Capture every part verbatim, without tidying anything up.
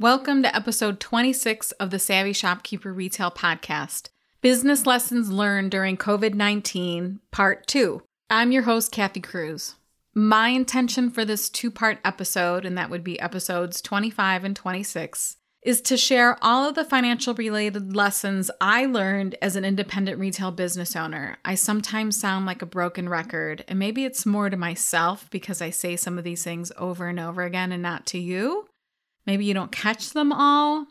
Welcome to episode twenty-six of the Savvy Shopkeeper Retail Podcast, Business Lessons Learned During COVID nineteen, Part two. I'm your host, Kathy Cruz. My intention for this two-part episode, and that would be episodes twenty-five and twenty-six, is to share all of the financial-related lessons I learned as an independent retail business owner. I sometimes sound like a broken record, and maybe it's more to myself because I say some of these things over and over again and not to you. Maybe you don't catch them all,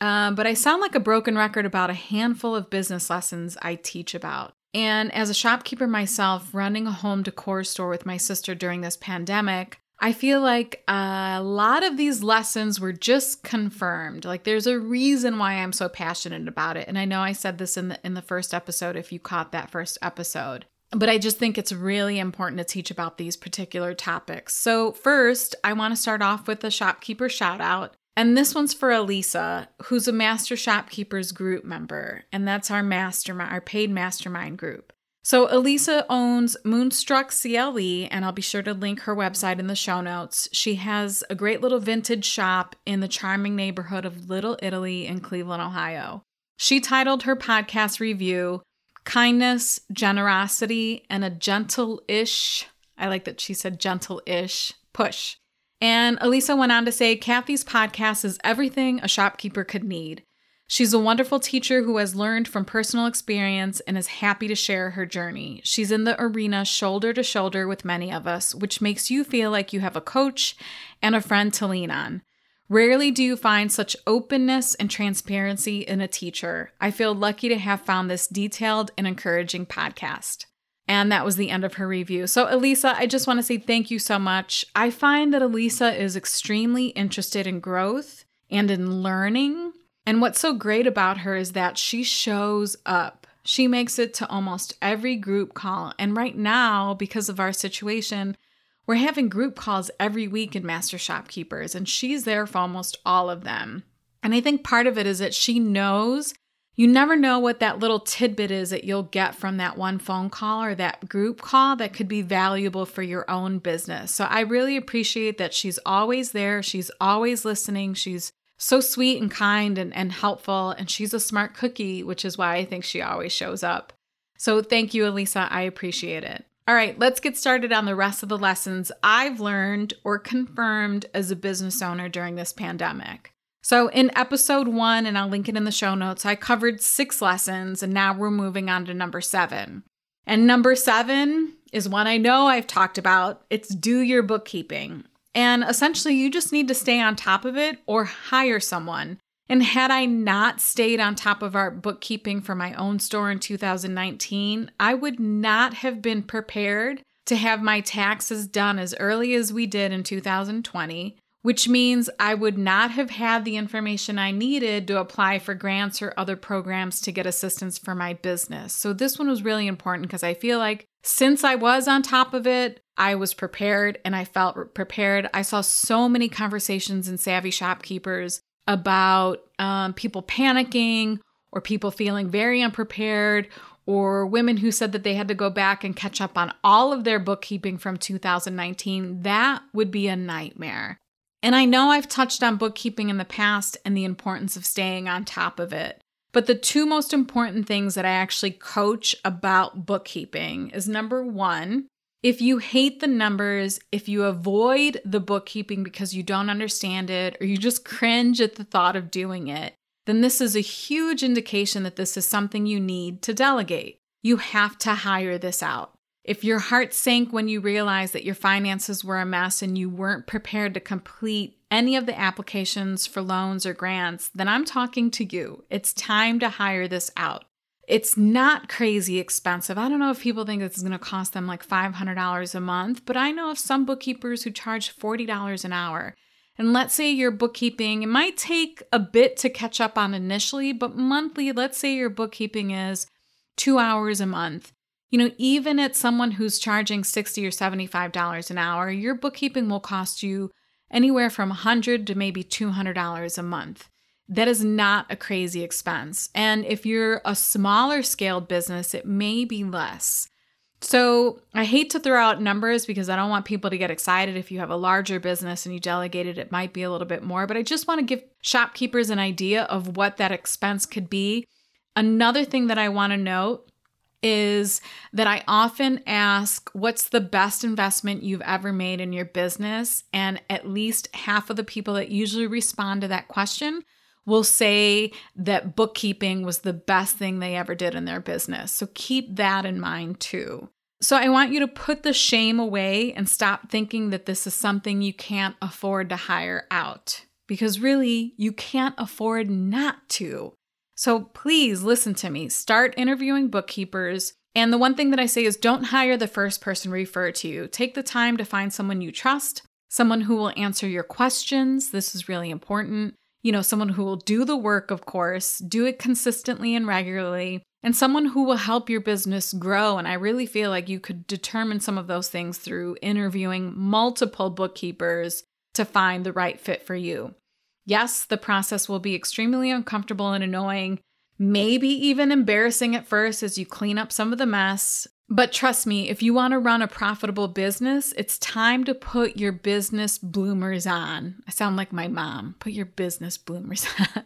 uh, but I sound like a broken record about a handful of business lessons I teach about. And as a shopkeeper myself, running a home decor store with my sister during this pandemic, I feel like a lot of these lessons were just confirmed. Like there's a reason why I'm so passionate about it. And I know I said this in the, in the first episode, if you caught that first episode. But I just think it's really important to teach about these particular topics. So first, I want to start off with a shopkeeper shout out. And this one's for Elisa, who's a Master Shopkeepers group member. And that's our mastermind, our paid mastermind group. So Elisa owns Moonstruck C L E, and I'll be sure to link her website in the show notes. She has a great little vintage shop in the charming neighborhood of Little Italy in Cleveland, Ohio. She titled her podcast review, Kindness, Generosity, and a Gentle-ish, I like that she said gentle-ish, push. And Elisa went on to say, Kathy's podcast is everything a shopkeeper could need. She's a wonderful teacher who has learned from personal experience and is happy to share her journey. She's in the arena shoulder to shoulder with many of us, which makes you feel like you have a coach and a friend to lean on. Rarely do you find such openness and transparency in a teacher. I feel lucky to have found this detailed and encouraging podcast. And that was the end of her review. So Elisa, I just want to say thank you so much. I find that Elisa is extremely interested in growth and in learning. And what's so great about her is that she shows up. She makes it to almost every group call. And right now, because of our situation, we're having group calls every week in Master Shopkeepers, and she's there for almost all of them. And I think part of it is that she knows you never know what that little tidbit is that you'll get from that one phone call or that group call that could be valuable for your own business. So I really appreciate that she's always there. She's always listening. She's so sweet and kind and, and helpful, and she's a smart cookie, which is why I think she always shows up. So thank you, Elisa. I appreciate it. All right, let's get started on the rest of the lessons I've learned or confirmed as a business owner during this pandemic. So in episode one, and I'll link it in the show notes, I covered six lessons, and now we're moving on to number seven. And number seven is one I know I've talked about. It's do your bookkeeping. And essentially, you just need to stay on top of it or hire someone. And had I not stayed on top of our bookkeeping for my own store in two thousand nineteen, I would not have been prepared to have my taxes done as early as we did in two thousand twenty, which means I would not have had the information I needed to apply for grants or other programs to get assistance for my business. So this one was really important because I feel like since I was on top of it, I was prepared and I felt prepared. I saw so many conversations in Savvy Shopkeepers about um, people panicking or people feeling very unprepared or women who said that they had to go back and catch up on all of their bookkeeping from two thousand nineteen. That would be a nightmare. And I know I've touched on bookkeeping in the past and the importance of staying on top of it. But the two most important things that I actually coach about bookkeeping is number one, if you hate the numbers, if you avoid the bookkeeping because you don't understand it, or you just cringe at the thought of doing it, then this is a huge indication that this is something you need to delegate. You have to hire this out. If your heart sank when you realized that your finances were a mess and you weren't prepared to complete any of the applications for loans or grants, then I'm talking to you. It's time to hire this out. It's not crazy expensive. I don't know if people think this is going to cost them like five hundred dollars a month, but I know of some bookkeepers who charge forty dollars an hour. And let's say your bookkeeping, it might take a bit to catch up on initially, but monthly, let's say your bookkeeping is two hours a month. You know, even at someone who's charging sixty dollars or seventy-five dollars an hour, your bookkeeping will cost you anywhere from one hundred dollars to maybe two hundred dollars a month. That is not a crazy expense. And if you're a smaller scale business, it may be less. So I hate to throw out numbers because I don't want people to get excited. If you have a larger business and you delegate it, it might be a little bit more. But I just want to give shopkeepers an idea of what that expense could be. Another thing that I want to note is that I often ask, what's the best investment you've ever made in your business? And at least half of the people that usually respond to that question will say that bookkeeping was the best thing they ever did in their business. So keep that in mind too. So I want you to put the shame away and stop thinking that this is something you can't afford to hire out, because really you can't afford not to. So please listen to me, start interviewing bookkeepers. And the one thing that I say is don't hire the first person referred to you. Take the time to find someone you trust, someone who will answer your questions. This is really important. You know, someone who will do the work, of course, do it consistently and regularly, and someone who will help your business grow. And I really feel like you could determine some of those things through interviewing multiple bookkeepers to find the right fit for you. Yes, the process will be extremely uncomfortable and annoying, maybe even embarrassing at first as you clean up some of the mess. But trust me, if you want to run a profitable business, it's time to put your business bloomers on. I sound like my mom. Put your business bloomers on.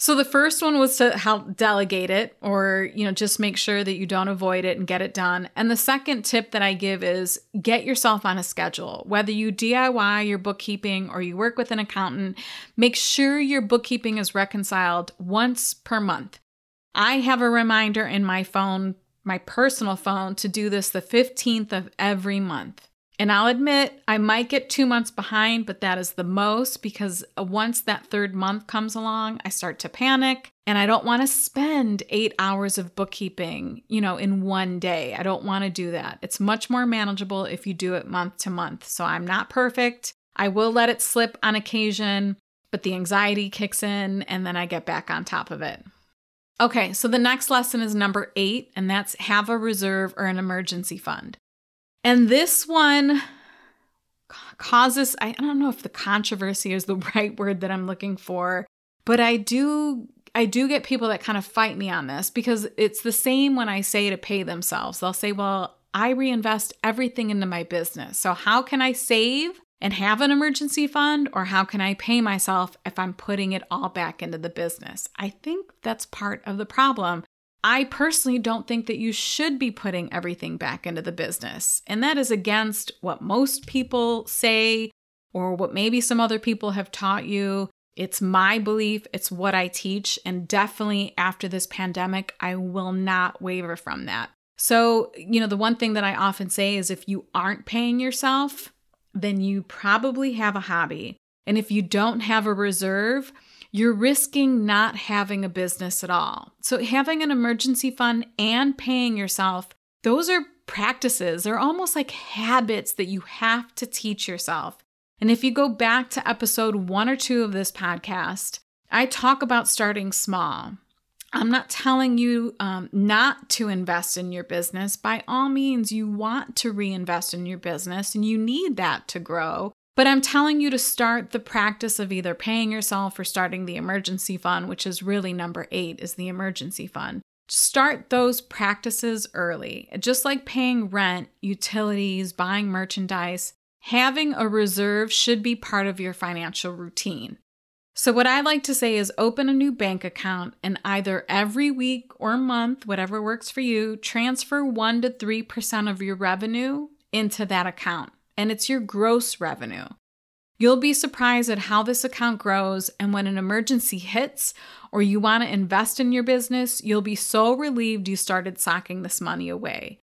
So the first one was to help delegate it, or, you know, just make sure that you don't avoid it and get it done. And the second tip that I give is get yourself on a schedule. Whether you D I Y your bookkeeping or you work with an accountant, make sure your bookkeeping is reconciled once per month. I have a reminder in my phone, my personal phone, to do this the fifteenth of every month. And I'll admit I might get two months behind, but that is the most, because once that third month comes along, I start to panic and I don't want to spend eight hours of bookkeeping, you know, in one day. I don't want to do that. It's much more manageable if you do it month to month. So I'm not perfect. I will let it slip on occasion, but the anxiety kicks in and then I get back on top of it. Okay, so the next lesson is number eight, and that's have a reserve or an emergency fund. And this one causes, I don't know if the controversy is the right word that I'm looking for, but I do I do get people that kind of fight me on this, because it's the same when I say to pay themselves. They'll say, well, I reinvest everything into my business. So how can I save and have an emergency fund, or how can I pay myself if I'm putting it all back into the business? I think that's part of the problem. I personally don't think that you should be putting everything back into the business. And that is against what most people say, or what maybe some other people have taught you. It's my belief, it's what I teach, and definitely after this pandemic, I will not waver from that. So, you know, the one thing that I often say is if you aren't paying yourself, then you probably have a hobby. And if you don't have a reserve, you're risking not having a business at all. So having an emergency fund and paying yourself, those are practices. They're almost like habits that you have to teach yourself. And if you go back to episode one or two of this podcast, I talk about starting small. I'm not telling you um, not to invest in your business. By all means, you want to reinvest in your business and you need that to grow. But I'm telling you to start the practice of either paying yourself or starting the emergency fund, which is really number eight, is the emergency fund. Start those practices early. Just like paying rent, utilities, buying merchandise, having a reserve should be part of your financial routine. So what I like to say is open a new bank account and either every week or month, whatever works for you, transfer one percent to three percent of your revenue into that account. And it's your gross revenue. You'll be surprised at how this account grows, and when an emergency hits or you want to invest in your business, you'll be so relieved you started socking this money away.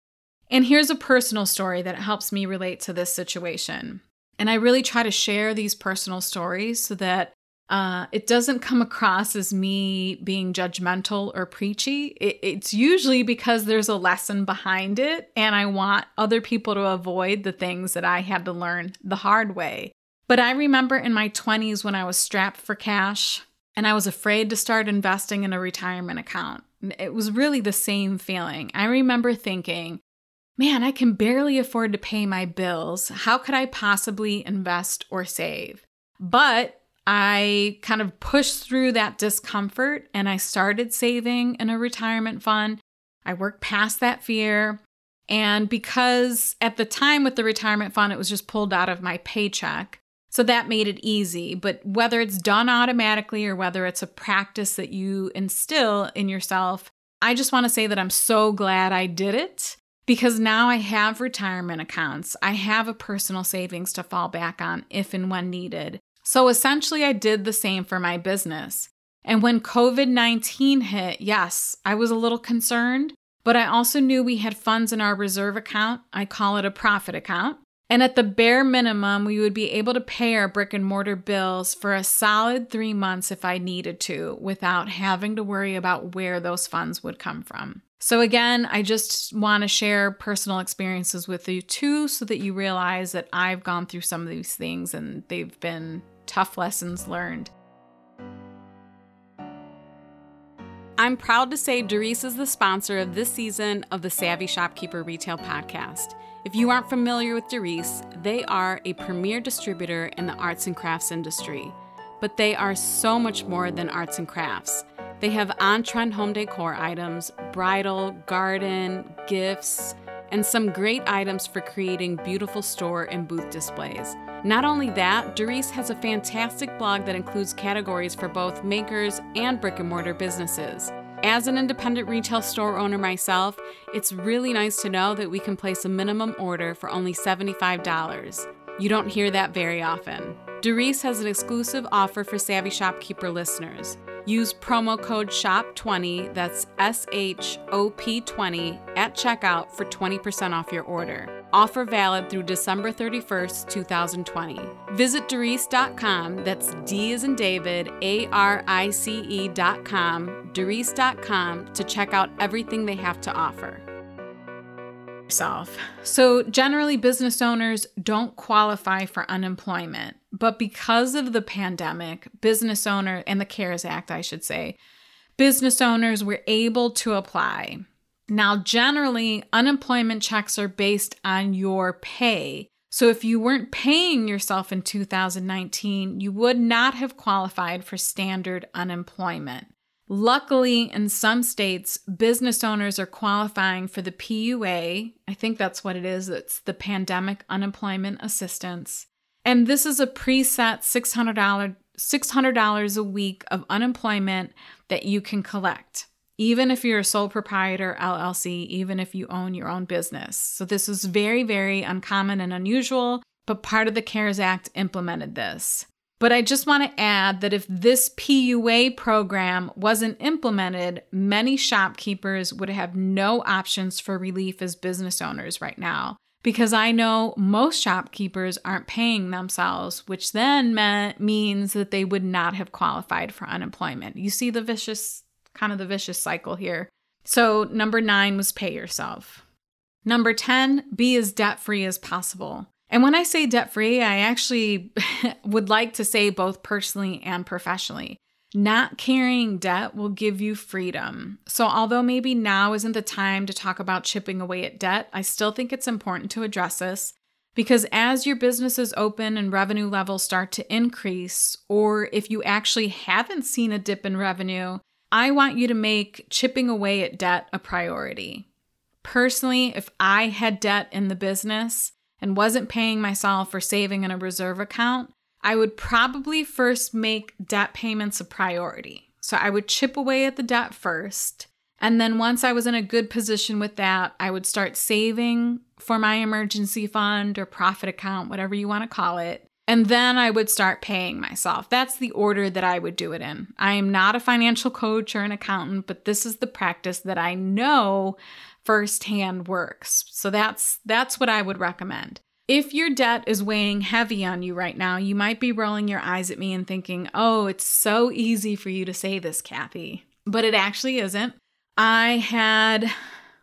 And here's a personal story that helps me relate to this situation. And I really try to share these personal stories so that Uh, it doesn't come across as me being judgmental or preachy. It, it's usually because there's a lesson behind it, and I want other people to avoid the things that I had to learn the hard way. But I remember in my twenties when I was strapped for cash and I was afraid to start investing in a retirement account. It was really the same feeling. I remember thinking, man, I can barely afford to pay my bills. How could I possibly invest or save? But I kind of pushed through that discomfort and I started saving in a retirement fund. I worked past that fear. And because at the time with the retirement fund, it was just pulled out of my paycheck. So that made it easy. But whether it's done automatically or whether it's a practice that you instill in yourself, I just want to say that I'm so glad I did it because now I have retirement accounts. I have a personal savings to fall back on if and when needed. So essentially, I did the same for my business. And when COVID nineteen hit, yes, I was a little concerned, but I also knew we had funds in our reserve account. I call it a profit account. And at the bare minimum, we would be able to pay our brick and mortar bills for a solid three months if I needed to, without having to worry about where those funds would come from. So again, I just want to share personal experiences with you too, so that you realize that I've gone through some of these things and they've been tough lessons learned. I'm proud to say Darice is the sponsor of this season of the Savvy Shopkeeper Retail Podcast. If you aren't familiar with Darice, they are a premier distributor in the arts and crafts industry. But they are so much more than arts and crafts. They have on-trend home decor items, bridal, garden, gifts, and some great items for creating beautiful store and booth displays. Not only that, Darice has a fantastic blog that includes categories for both makers and brick-and-mortar businesses. As an independent retail store owner myself, it's really nice to know that we can place a minimum order for only seventy-five dollars. You don't hear that very often. Darice has an exclusive offer for Savvy Shopkeeper listeners. Use promo code S H O P twenty, that's S H O P twenty, at checkout for twenty percent off your order. Offer valid through December thirty-first, two thousand twenty. Visit Darice dot com, that's D as in David, A R I C E dot com, Darice dot com to check out everything they have to offer. So generally business owners don't qualify for unemployment, but because of the pandemic, business owner and the CARES Act, I should say, business owners were able to apply. Now, generally, unemployment checks are based on your pay. So if you weren't paying yourself in two thousand nineteen, you would not have qualified for standard unemployment. Luckily, in some states, business owners are qualifying for the P U A. I think that's what it is. It's the Pandemic Unemployment Assistance. And this is a preset six hundred dollars, six hundred dollars a week of unemployment that you can collect. Even if you're a sole proprietor, L L C, even if you own your own business. So this is very, very uncommon and unusual, but part of the CARES Act implemented this. But I just want to add that if this P U A program wasn't implemented, many shopkeepers would have no options for relief as business owners right now, because I know most shopkeepers aren't paying themselves, which then meant, means that they would not have qualified for unemployment. You see the vicious Kind of the vicious cycle here. So number nine was pay yourself. Number ten, be as debt-free as possible. And when I say debt-free, I actually would like to say both personally and professionally. Not carrying debt will give you freedom. So although maybe now isn't the time to talk about chipping away at debt, I still think it's important to address this because as your business is open and revenue levels start to increase, or if you actually haven't seen a dip in revenue, I want you to make chipping away at debt a priority. Personally, if I had debt in the business and wasn't paying myself or saving in a reserve account, I would probably first make debt payments a priority. So I would chip away at the debt first. And then once I was in a good position with that, I would start saving for my emergency fund or profit account, whatever you want to call it. And then I would start paying myself. That's the order that I would do it in. I am not a financial coach or an accountant, but this is the practice that I know firsthand works. So that's that's what I would recommend. If your debt is weighing heavy on you right now, you might be rolling your eyes at me and thinking, oh, it's so easy for you to say this, Kathy. But it actually isn't. I had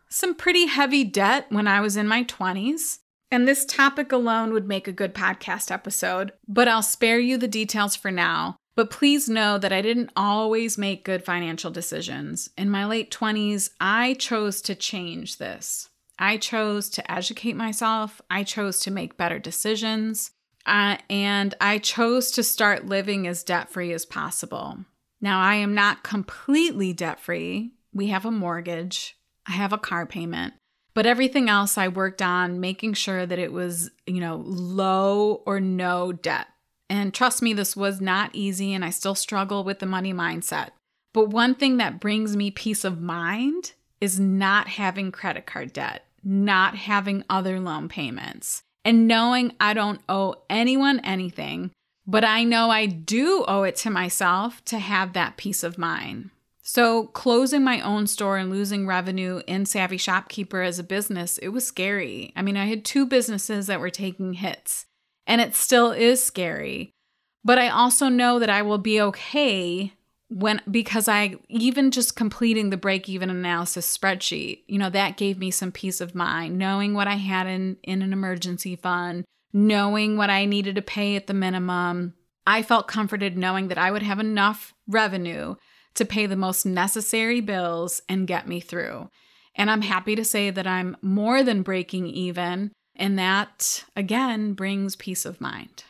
some pretty heavy debt when I was in my twenties. And this topic alone would make a good podcast episode, but I'll spare you the details for now. But please know that I didn't always make good financial decisions. In my late twenties, I chose to change this. I chose to educate myself. I chose to make better decisions. Uh, and I chose to start living as debt-free as possible. Now, I am not completely debt-free. We have a mortgage. I have a car payment. But everything else I worked on making sure that it was, you know, low or no debt. And trust me, this was not easy, and I still struggle with the money mindset. But one thing that brings me peace of mind is not having credit card debt, not having other loan payments, and knowing I don't owe anyone anything, but I know I do owe it to myself to have that peace of mind. So closing my own store and losing revenue in Savvy Shopkeeper as a business, it was scary. I mean, I had two businesses that were taking hits. And it still is scary. But I also know that I will be okay when because I even just completing the break-even analysis spreadsheet, you know, that gave me some peace of mind, knowing what I had in, in an emergency fund, knowing what I needed to pay at the minimum. I felt comforted knowing that I would have enough revenue to pay the most necessary bills and get me through. And I'm happy to say that I'm more than breaking even. And that, again, brings peace of mind.